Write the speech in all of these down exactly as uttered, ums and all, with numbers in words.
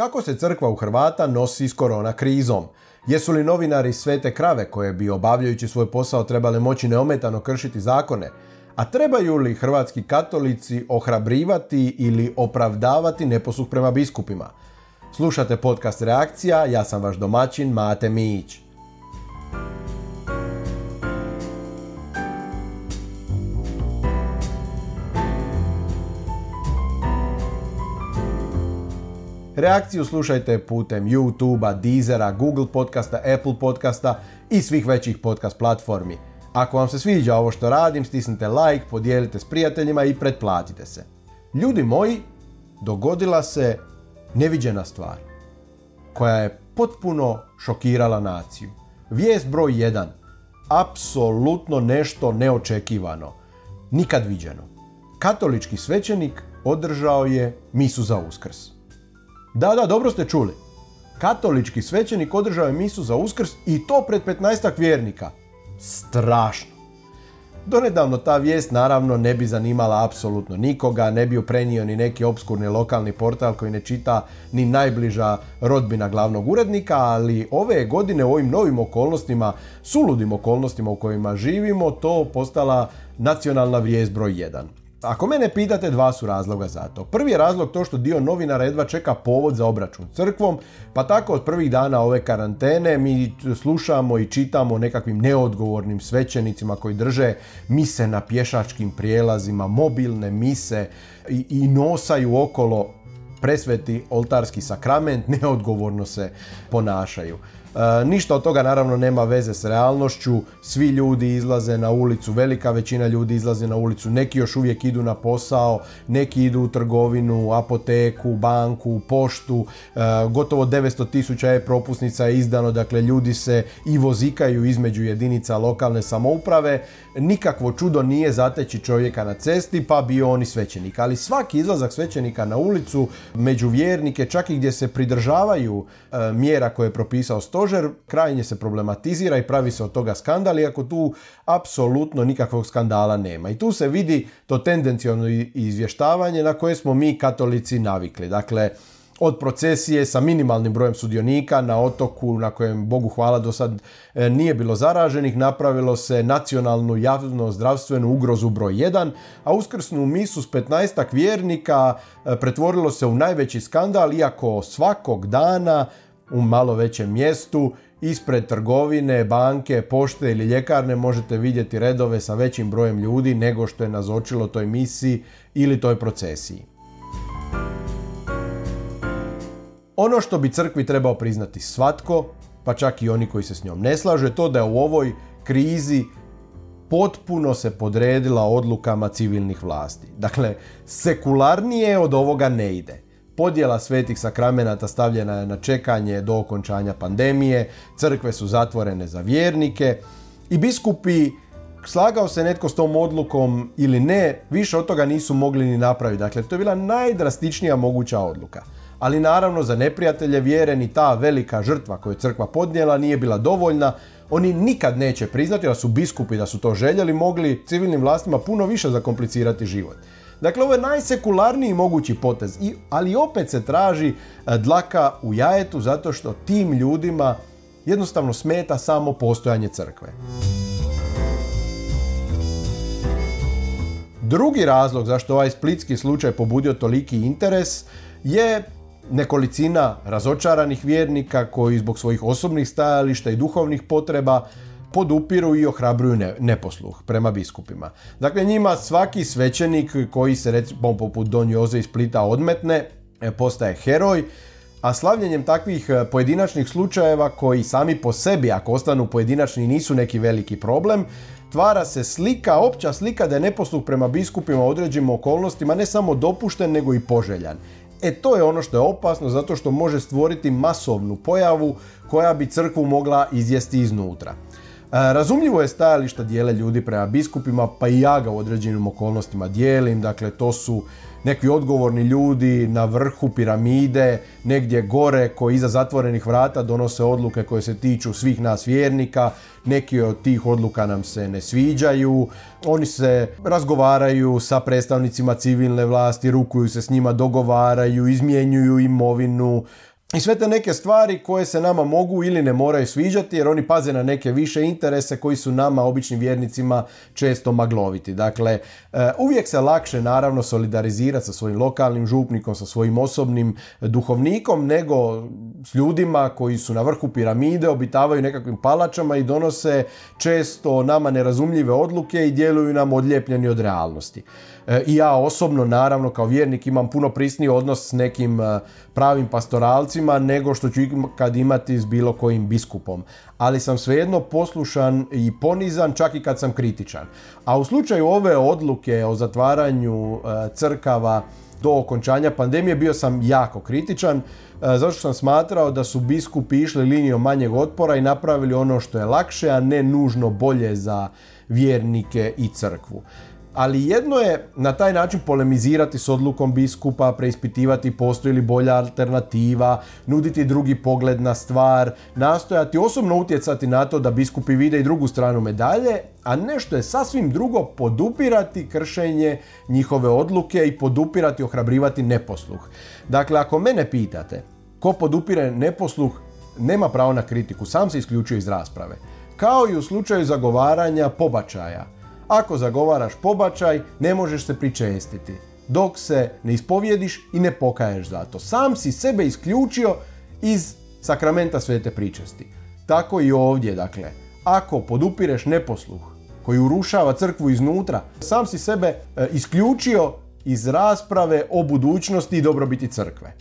Kako se crkva u Hrvata nosi s korona krizom? Jesu li novinari svete krave koje bi obavljajući svoj posao trebali moći neometano kršiti zakone? A trebaju li hrvatski katolici ohrabrivati ili opravdavati neposluh prema biskupima? Slušate podcast Reakcija, ja sam vaš domaćin Mate Mijić. Reakciju slušajte putem YouTubea, Deezera, Google podcasta, Apple podcasta i svih većih podcast platformi. Ako vam se sviđa ovo što radim, stisnite like, podijelite s prijateljima i pretplatite se. Ljudi moji, dogodila se neviđena stvar koja je potpuno šokirala naciju. Vijest broj jedan. Apsolutno nešto neočekivano. Nikad viđeno. Katolički svećenik održao je misu za Uskrs. Da, da, dobro ste čuli. Katolički svećenik održao je misu za Uskrs i to pred petnaestak vjernika. Strašno. Donedavno ta vijest naravno ne bi zanimala apsolutno nikoga, ne bi ju prenio ni neki opskurni lokalni portal koji ne čita ni najbliža rodbina glavnog urednika, ali ove godine u ovim novim okolnostima, suludim okolnostima u kojima živimo, to postala nacionalna vijest broj jedan. Ako mene pitate, dva su razloga za to. Prvi je razlog to što dio novinara jedva čeka povod za obračun crkvom, pa tako od prvih dana ove karantene mi slušamo i čitamo o nekakvim neodgovornim svećenicima koji drže mise na pješačkim prijelazima, mobilne mise i, i nosaju okolo presveti oltarski sakrament, neodgovorno se ponašaju. E, ništa od toga naravno nema veze s realnošću, svi ljudi izlaze na ulicu, velika većina ljudi izlaze na ulicu, neki još uvijek idu na posao, neki idu u trgovinu, apoteku, banku, poštu, e, gotovo devetsto tisuća e-propusnica je izdano, dakle ljudi se i vozikaju između jedinica lokalne samouprave, nikakvo čudo nije zateći čovjeka na cesti pa bio on i svećenik, ali svaki izlazak svećenika na ulicu, među vjernike, čak i gdje se pridržavaju e, mjera koje je propisao stožer, krajnje se problematizira i pravi se od toga skandal, iako tu apsolutno nikakvog skandala nema. I tu se vidi to tendencijalno izvještavanje na koje smo mi katolici navikli. Dakle, od procesije sa minimalnim brojem sudionika na otoku na kojem, Bogu hvala, do sad nije bilo zaraženih, napravilo se nacionalnu javno-zdravstvenu ugrozu broj jedan, a uskrsnu misu s petnaestak vjernika pretvorilo se u najveći skandal, iako svakog dana u malo većem mjestu, ispred trgovine, banke, pošte ili ljekarne možete vidjeti redove sa većim brojem ljudi nego što je nazočilo toj misiji ili toj procesiji. Ono što bi crkvi trebao priznati svatko, pa čak i oni koji se s njom ne slažu, je to da je u ovoj krizi potpuno se podredila odlukama civilnih vlasti. Dakle, sekularnije od ovoga ne ide. Podjela svetih sakramenata stavljena je na čekanje do okončanja pandemije, crkve su zatvorene za vjernike i biskupi, slagao se netko s tom odlukom ili ne, više od toga nisu mogli ni napraviti. Dakle, to je bila najdrastičnija moguća odluka. Ali naravno za neprijatelje vjere ni ta velika žrtva koju je crkva podnijela nije bila dovoljna. Oni nikad neće priznati da su biskupi, da su to željeli, mogli civilnim vlastima puno više zakomplicirati život. Dakle, ovo je najsekularniji mogući potez, ali opet se traži dlaka u jajetu zato što tim ljudima jednostavno smeta samo postojanje crkve. Drugi razlog zašto ovaj splitski slučaj pobudio toliki interes je nekolicina razočaranih vjernika koji zbog svojih osobnih stajališta i duhovnih potreba podupiru i ohrabruju ne, neposluh prema biskupima. Dakle, njima svaki svećenik koji se, recimo, poput Don Jose iz Splita odmetne, postaje heroj, a slavljenjem takvih pojedinačnih slučajeva koji sami po sebi, ako ostanu pojedinačni, nisu neki veliki problem, tvara se slika, opća slika da je neposluh prema biskupima u određenim okolnostima ne samo dopušten, nego i poželjan. E to je ono što je opasno, zato što može stvoriti masovnu pojavu koja bi crkvu mogla izjesti iznutra. Razumljivo je stajališta dijele ljudi prema biskupima, pa i ja ga u određenim okolnostima dijelim. Dakle, to su neki odgovorni ljudi na vrhu piramide, negdje gore, koji iza zatvorenih vrata donose odluke koje se tiču svih nas vjernika. Neki od tih odluka nam se ne sviđaju. Oni se razgovaraju sa predstavnicima civilne vlasti, rukuju se s njima, dogovaraju, izmjenjuju imovinu. I sve te neke stvari koje se nama mogu ili ne moraju sviđati, jer oni paze na neke više interese koji su nama, običnim vjernicima, često magloviti. Dakle, uvijek se lakše, naravno, solidarizirati sa svojim lokalnim župnikom, sa svojim osobnim duhovnikom, nego s ljudima koji su na vrhu piramide, obitavaju nekakvim palačama i donose često nama nerazumljive odluke i djeluju nam odljepljeni od realnosti. I ja osobno, naravno, kao vjernik imam puno prisniji odnos s nekim pravim pastoralcima nego što ću kad imati s bilo kojim biskupom. Ali sam svejedno poslušan i ponizan, čak i kad sam kritičan. A u slučaju ove odluke o zatvaranju crkava do okončanja pandemije bio sam jako kritičan, zato što sam smatrao da su biskupi išli linijom manjeg otpora i napravili ono što je lakše, a ne nužno bolje za vjernike i crkvu. Ali jedno je na taj način polemizirati s odlukom biskupa, preispitivati postoji li bolja alternativa, nuditi drugi pogled na stvar, nastojati osobno utjecati na to da biskupi vide i drugu stranu medalje, a nešto je sasvim drugo podupirati kršenje njihove odluke i podupirati, ohrabrivati neposluh. Dakle, ako mene pitate ko podupire neposluh, nema pravo na kritiku, sam se isključio iz rasprave. Kao i u slučaju zagovaranja pobačaja. Ako zagovaraš pobačaj, ne možeš se pričestiti, dok se ne ispovijediš i ne pokaješ za to. Sam si sebe isključio iz sakramenta svete pričesti. Tako i ovdje, dakle, ako podupireš neposluh koji urušava crkvu iznutra, sam si sebe isključio iz rasprave o budućnosti i dobrobiti crkve.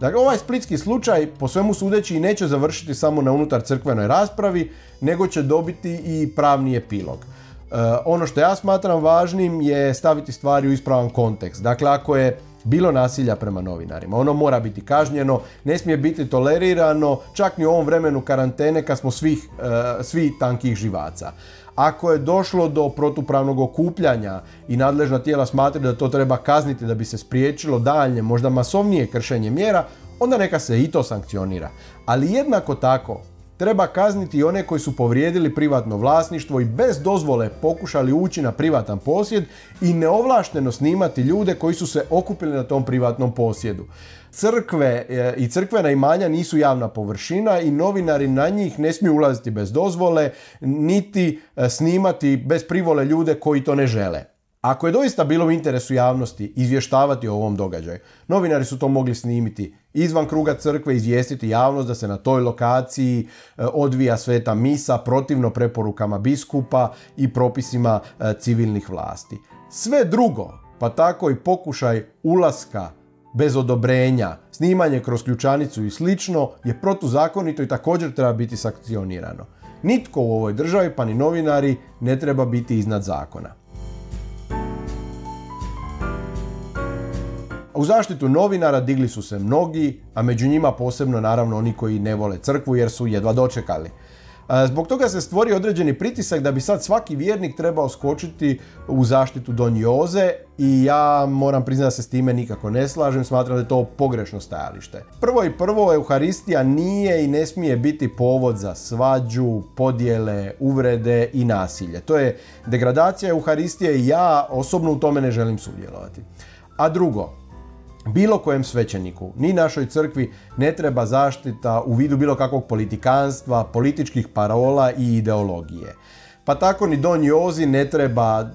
Dakle, ovaj splitski slučaj, po svemu sudeći, neće završiti samo na unutar crkvenoj raspravi, nego će dobiti i pravni epilog. E, ono što ja smatram važnim je staviti stvari u ispravan kontekst. Dakle, ako je bilo nasilja prema novinarima, ono mora biti kažnjeno, ne smije biti tolerirano, čak ni u ovom vremenu karantene kad smo svih, e, svi tankih živaca. Ako je došlo do protupravnog okupljanja i nadležna tijela smatraju da to treba kazniti da bi se spriječilo daljnje, možda masovnije kršenje mjera, onda neka se i to sankcionira. Ali jednako tako treba kazniti i one koji su povrijedili privatno vlasništvo i bez dozvole pokušali ući na privatan posjed i neovlašteno snimati ljude koji su se okupili na tom privatnom posjedu. Crkve i crkvena imanja nisu javna površina i novinari na njih ne smiju ulaziti bez dozvole, niti snimati bez privole ljude koji to ne žele. Ako je doista bilo u interesu javnosti izvještavati o ovom događaju, novinari su to mogli snimiti izvan kruga crkve, izvijestiti javnost da se na toj lokaciji odvija sveta misa protivno preporukama biskupa i propisima civilnih vlasti. Sve drugo, pa tako i pokušaj ulaska bez odobrenja, snimanje kroz ključanicu i slično, je protuzakonito i također treba biti sankcionirano. Nitko u ovoj državi, pa ni novinari, ne treba biti iznad zakona. U zaštitu novinara digli su se mnogi, a među njima posebno naravno oni koji ne vole crkvu jer su jedva dočekali. Zbog toga se stvori određeni pritisak da bi sad svaki vjernik trebao skočiti u zaštitu Don Jose i ja moram priznati da se s time nikako ne slažem, smatram da je to pogrešno stajalište. Prvo i prvo, Euharistija nije i ne smije biti povod za svađu, podjele, uvrede i nasilje. To je degradacija Euharistije i ja osobno u tome ne želim sudjelovati. A drugo, bilo kojem svećeniku, ni našoj crkvi, ne treba zaštita u vidu bilo kakvog politikanstva, političkih parola i ideologije. Pa tako ni Don Jozi ne treba e,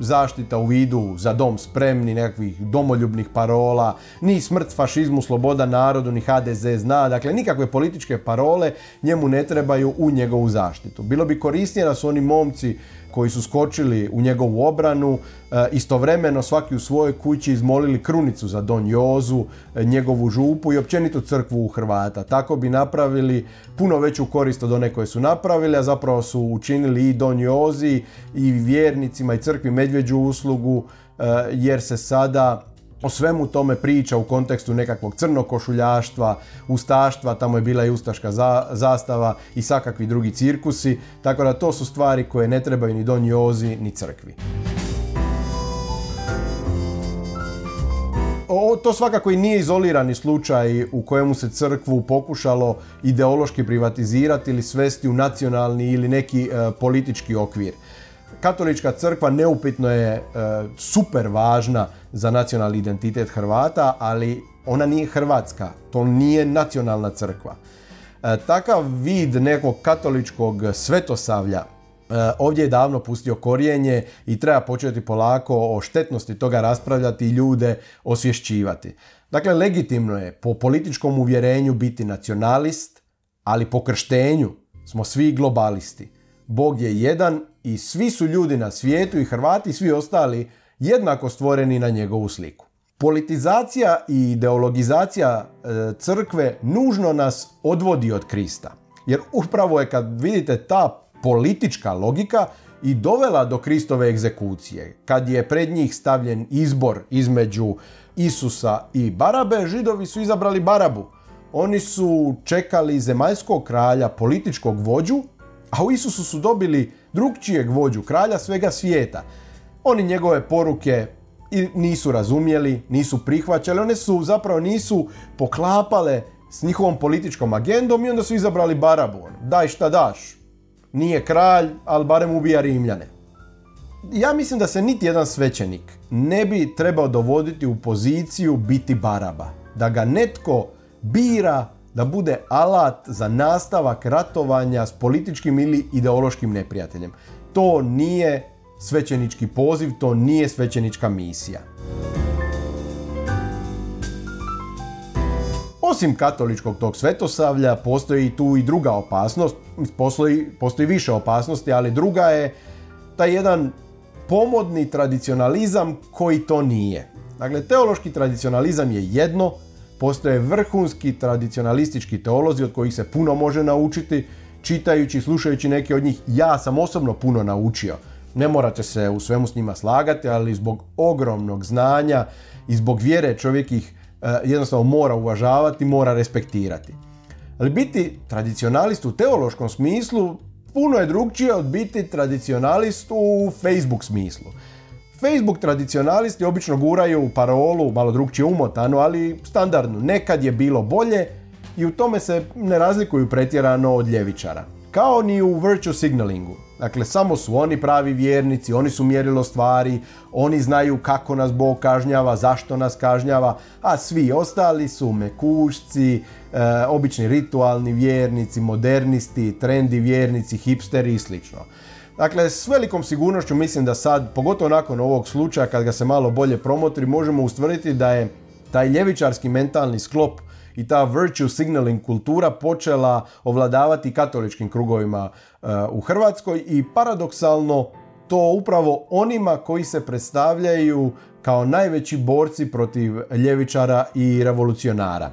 zaštita u vidu za dom spremni, nekakvih domoljubnih parola, ni smrt fašizmu, sloboda narodu, ni ha de ze zna. Dakle, nikakve političke parole njemu ne trebaju u njegovu zaštitu. Bilo bi korisnije da su oni momci koji su skočili u njegovu obranu istovremeno svaki u svojoj kući izmolili krunicu za Don Jozu, njegovu župu i općenito crkvu u Hrvata. Tako bi napravili puno veću korist od one koje su napravili, a zapravo su učinili i Don Jozi i vjernicima i crkvi medvjeđu uslugu, jer se sada o svemu tome priča u kontekstu nekakvog crnokošuljaštva, ustaštva, tamo je bila i ustaška za, zastava i svakakvi drugi cirkusi, tako da to su stvari koje ne trebaju ni Don Jozi ni crkvi. O, to svakako i nije izolirani slučaj u kojemu se crkvu pokušalo ideološki privatizirati ili svesti u nacionalni ili neki e, politički okvir. Katolička crkva neupitno je e, super važna za nacionalni identitet Hrvata, ali ona nije hrvatska, to nije nacionalna crkva. E, takav vid nekog katoličkog svetosavlja ovdje je davno pustio korijenje i treba početi polako o štetnosti toga raspravljati i ljude osvješćivati. Dakle, legitimno je po političkom uvjerenju biti nacionalist, ali po krštenju smo svi globalisti. Bog je jedan i svi su ljudi na svijetu i Hrvati i svi ostali jednako stvoreni na njegovu sliku. Politizacija i ideologizacija crkve nužno nas odvodi od Krista. Jer upravo je kad vidite ta politička logika i dovela do Kristove egzekucije. Kad je pred njih stavljen izbor između Isusa i Barabe, Židovi su izabrali Barabu. Oni su čekali zemaljskog kralja, političkog vođu, a u Isusu su dobili drugčijeg vođu, kralja svega svijeta. Oni njegove poruke nisu razumjeli, nisu prihvaćali, one su zapravo nisu poklapale s njihovom političkom agendom i onda su izabrali Barabu. Daj šta daš. Nije kralj, ali barem ubija Rimljane. Ja mislim da se niti jedan svećenik ne bi trebao dovoditi u poziciju biti Baraba. Da ga netko bira da bude alat za nastavak ratovanja s političkim ili ideološkim neprijateljem. To nije svećenički poziv, to nije svećenička misija. Osim katoličkog tog svetosavlja postoji tu i druga opasnost, postoji, postoji više opasnosti, ali druga je taj jedan pomodni tradicionalizam koji to nije. Dakle, teološki tradicionalizam je jedno, postoje vrhunski tradicionalistički teolozi od kojih se puno može naučiti, čitajući, slušajući neke od njih. Ja sam osobno puno naučio. Ne morate se u svemu s njima slagati, ali zbog ogromnog znanja i zbog vjere čovjek ih jednostavno mora uvažavati, mora respektirati. Ali biti tradicionalist u teološkom smislu puno je drugčije od biti tradicionalist u Facebook smislu. Facebook tradicionalisti obično guraju parolu, malo drugčije umotanu, ali standardnu. Nekad je bilo bolje i u tome se ne razlikuju pretjerano od ljevičara. Kao ni u virtue signalingu. Dakle, samo su oni pravi vjernici, oni su mjerilo stvari, oni znaju kako nas Bog kažnjava, zašto nas kažnjava, a svi ostali su mekušci, e, obični ritualni vjernici, modernisti, trendi vjernici, hipsteri i sl. Dakle, s velikom sigurnošću mislim da sad, pogotovo nakon ovog slučaja, kad ga se malo bolje promotri, možemo ustvrditi da je taj ljevičarski mentalni sklop i ta virtue signaling kultura počela ovladavati katoličkim krugovima e, u Hrvatskoj i paradoksalno to upravo onima koji se predstavljaju kao najveći borci protiv ljevičara i revolucionara.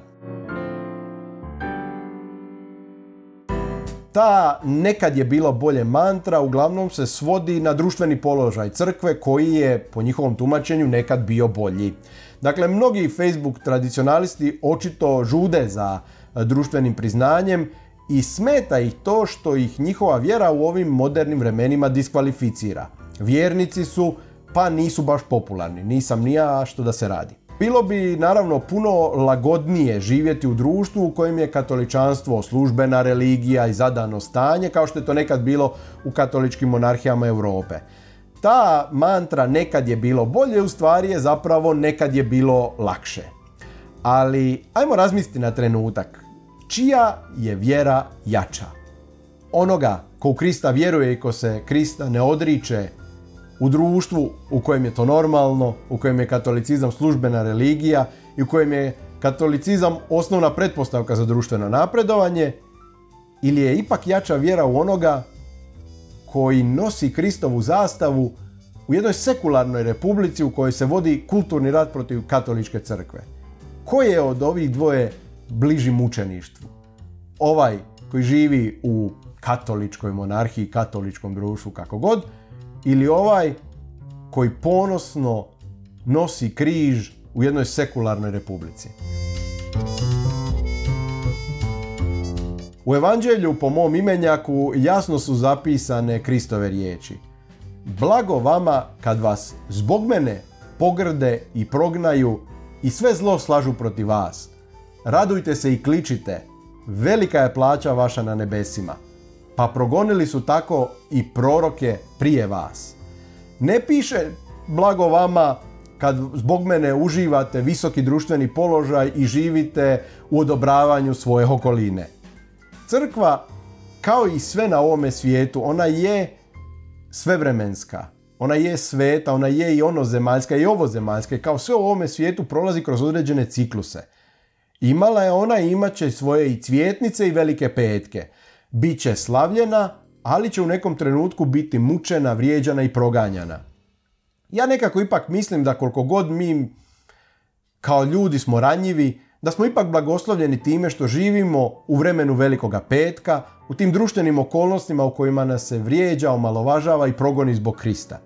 Ta nekad je bilo bolje mantra uglavnom se svodi na društveni položaj crkve koji je po njihovom tumačenju nekad bio bolji. Dakle, mnogi Facebook tradicionalisti očito žude za društvenim priznanjem i smeta ih to što ih njihova vjera u ovim modernim vremenima diskvalificira. Vjernici su, pa nisu baš popularni, nisam ni ja, što da se radi. Bilo bi naravno puno lagodnije živjeti u društvu u kojem je katoličanstvo službena religija i zadano stanje, kao što je to nekad bilo u katoličkim monarhijama Europe. Ta mantra nekad je bilo bolje, u stvari je zapravo nekad je bilo lakše. Ali ajmo razmisliti na trenutak. Čija je vjera jača? Onoga ko u Krista vjeruje i ko se Krista ne odriče u društvu u kojem je to normalno, u kojem je katolicizam službena religija i u kojem je katolicizam osnovna pretpostavka za društveno napredovanje, ili je ipak jača vjera u onoga koji nosi Kristovu zastavu u jednoj sekularnoj republici u kojoj se vodi kulturni rat protiv katoličke crkve. Ko je od ovih dvoje bliži mučeništvu? Ovaj koji živi u katoličkoj monarhiji, katoličkom društvu, kako god, ili ovaj koji ponosno nosi križ u jednoj sekularnoj republici. U Evanđelju po mom imenjaku jasno su zapisane Kristove riječi: blago vama kad vas zbog mene pogrde i prognaju i sve zlo slažu protiv vas. Radujte se i kličite, velika je plaća vaša na nebesima. Pa progonili su tako i proroke prije vas. Ne piše blago vama kad zbog mene uživate visoki društveni položaj i živite u odobravanju svoje okoline. Crkva, kao i sve na ovome svijetu, ona je svevremenska, ona je sveta, ona je i onozemaljska i ovozemaljska, kao sve u ovome svijetu prolazi kroz određene cikluse. Imala je ona i imat će svoje i cvjetnice i velike petke. Biće slavljena, ali će u nekom trenutku biti mučena, vrijeđana i proganjana. Ja nekako ipak mislim da koliko god mi kao ljudi smo ranjivi, da smo ipak blagoslovljeni time što živimo u vremenu Velikoga petka, u tim društvenim okolnostima u kojima nas se vrijeđa, omalovažava i progoni zbog Krista.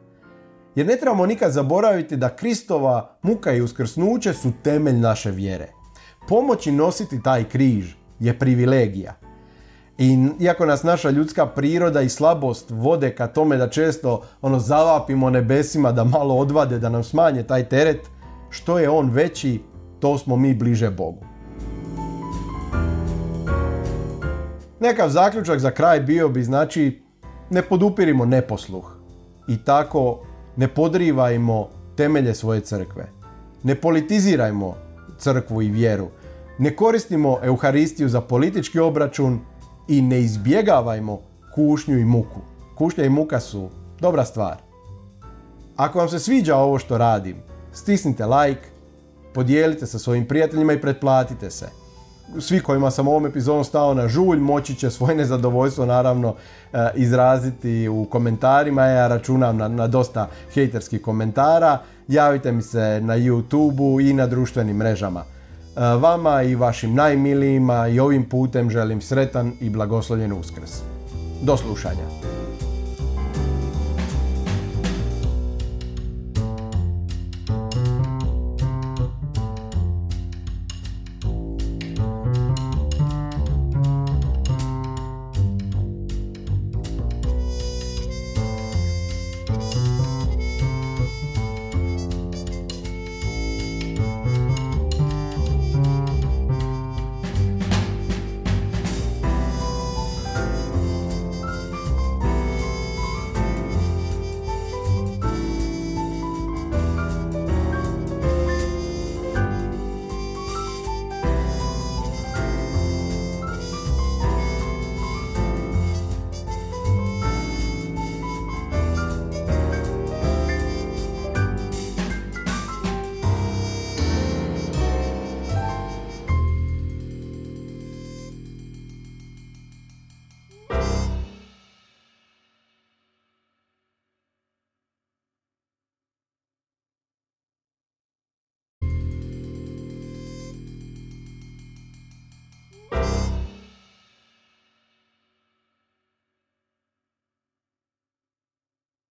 Jer ne trebamo nikad zaboraviti da Kristova muka i uskrsnuće su temelj naše vjere. Pomoći nositi taj križ je privilegija. I iako nas naša ljudska priroda i slabost vode ka tome da često ono zavapimo nebesima da malo odvade, da nam smanje taj teret, što je on veći, to smo mi bliže Bogu. Nekav zaključak za kraj bio bi, znači, ne podupirimo neposluh i tako ne podrivajmo temelje svoje crkve. Ne politizirajmo crkvu i vjeru. Ne koristimo Euharistiju za politički obračun i ne izbjegavajmo kušnju i muku. Kušnja i muka su dobra stvar. Ako vam se sviđa ovo što radim, stisnite like, podijelite sa svojim prijateljima i pretplatite se. Svi kojima sam ovom epizodom stao na žulj moći će svoje nezadovoljstvo naravno izraziti u komentarima. Ja računam na, na dosta hejterskih komentara. Javite mi se na YouTube-u i na društvenim mrežama. Vama i vašim najmilijima i ovim putem želim sretan i blagoslovljen Uskrs. Do slušanja.